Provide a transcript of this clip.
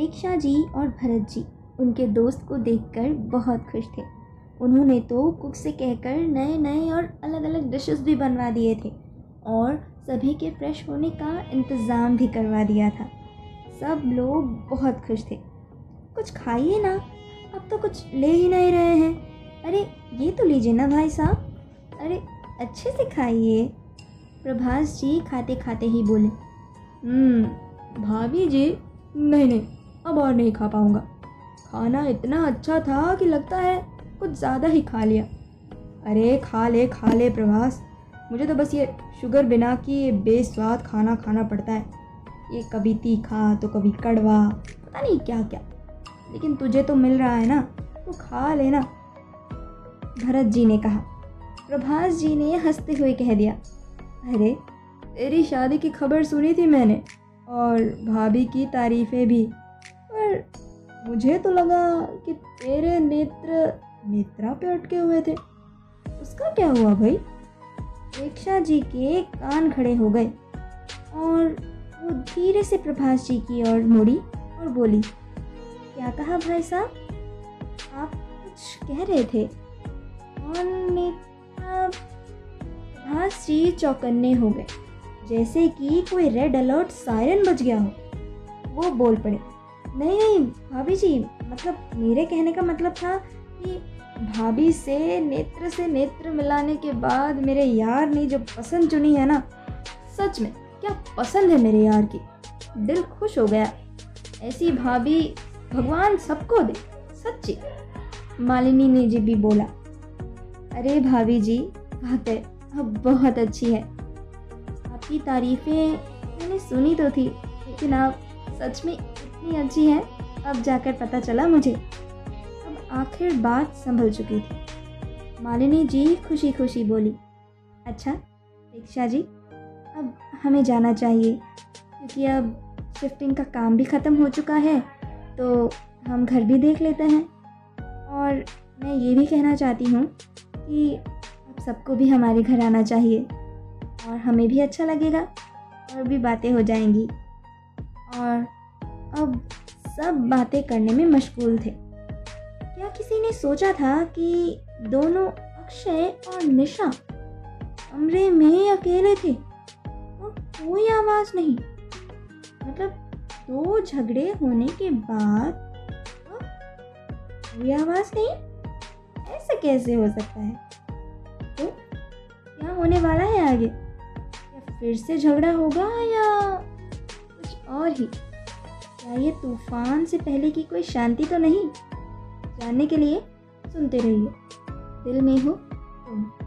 उपेक्षा जी और भरत जी उनके दोस्त को देखकर बहुत खुश थे। उन्होंने तो कुक से कहकर नए नए और अलग अलग डिशेस भी बनवा दिए थे और सभी के फ्रेश होने का इंतज़ाम भी करवा दिया था। सब लोग बहुत खुश थे। कुछ खाइए ना, अब तो कुछ ले ही नहीं रहे हैं। अरे ये तो लीजिए ना भाई साहब, अरे अच्छे से खाइए, प्रभास जी खाते खाते ही बोले। भाभी जी नहीं, अब और नहीं खा पाऊँगा। खाना इतना अच्छा था कि लगता है कुछ ज़्यादा ही खा लिया। अरे खा ले प्रभास, मुझे तो बस ये शुगर बिना कि बेस्वाद खाना खाना पड़ता है। ये कभी तीखा तो कभी कड़वा, पता नहीं क्या क्या, लेकिन तुझे तो मिल रहा है ना, तो खा लेना, भरत जी ने कहा। प्रभास जी ने हंसते हुए कह दिया, अरे तेरी शादी की खबर सुनी थी मैंने और भाभी की तारीफ़ें भी, पर मुझे तो लगा कि तेरे नेत्रा पे अटके हुए थे। उसका क्या हुआ भाई? दीक्षा जी के कान खड़े हो गए और वो धीरे से प्रभास जी की ओर मुड़ी और बोली, क्या कहा भाई साहब? आप कुछ कह रहे थे। और नेत्रा, प्रभास जी चौकन्ने हो गए, जैसे कि कोई रेड अलर्ट सायरन बज गया हो। वो बोल पड़े, नहीं भाभी जी, मतलब मेरे कहने का मतलब था कि भाभी से नेत्र मिलाने के बाद मेरे यार ने जो पसंद चुनी है ना, सच में क्या पसंद है मेरे यार की, दिल खुश हो गया। ऐसी भाभी भगवान सबको दे, सच्ची। मालिनी ने जी भी बोला, अरे भाभी जी वाकई अब बहुत अच्छी है, आपकी तारीफ़ें मैंने सुनी तो थी, लेकिन आप सच में इतनी अच्छी हैं, अब जाकर पता चला मुझे। अब आखिर बात संभल चुकी थी। मालिनी जी खुशी खुशी बोली, अच्छा दीक्षा जी, अब हमें जाना चाहिए, क्योंकि अब शिफ्टिंग का काम भी ख़त्म हो चुका है, तो हम घर भी देख लेते हैं। और मैं ये भी कहना चाहती हूँ कि आप सबको भी हमारे घर आना चाहिए, और हमें भी अच्छा लगेगा और भी बातें हो जाएंगी। और अब सब बातें करने में मशगूल थे। क्या किसी ने सोचा था कि दोनों अक्षय और निशा कमरे में अकेले थे और कोई आवाज़ नहीं? मतलब दो झगड़े होने के बाद कोई आवाज़ नहीं, ऐसा कैसे हो सकता है? तो क्या होने वाला है आगे? या फिर से झगड़ा होगा या कुछ और ही? क्या ये तूफान से पहले की कोई शांति तो नहीं? जानने के लिए सुनते रहिए दिल में हो तुम।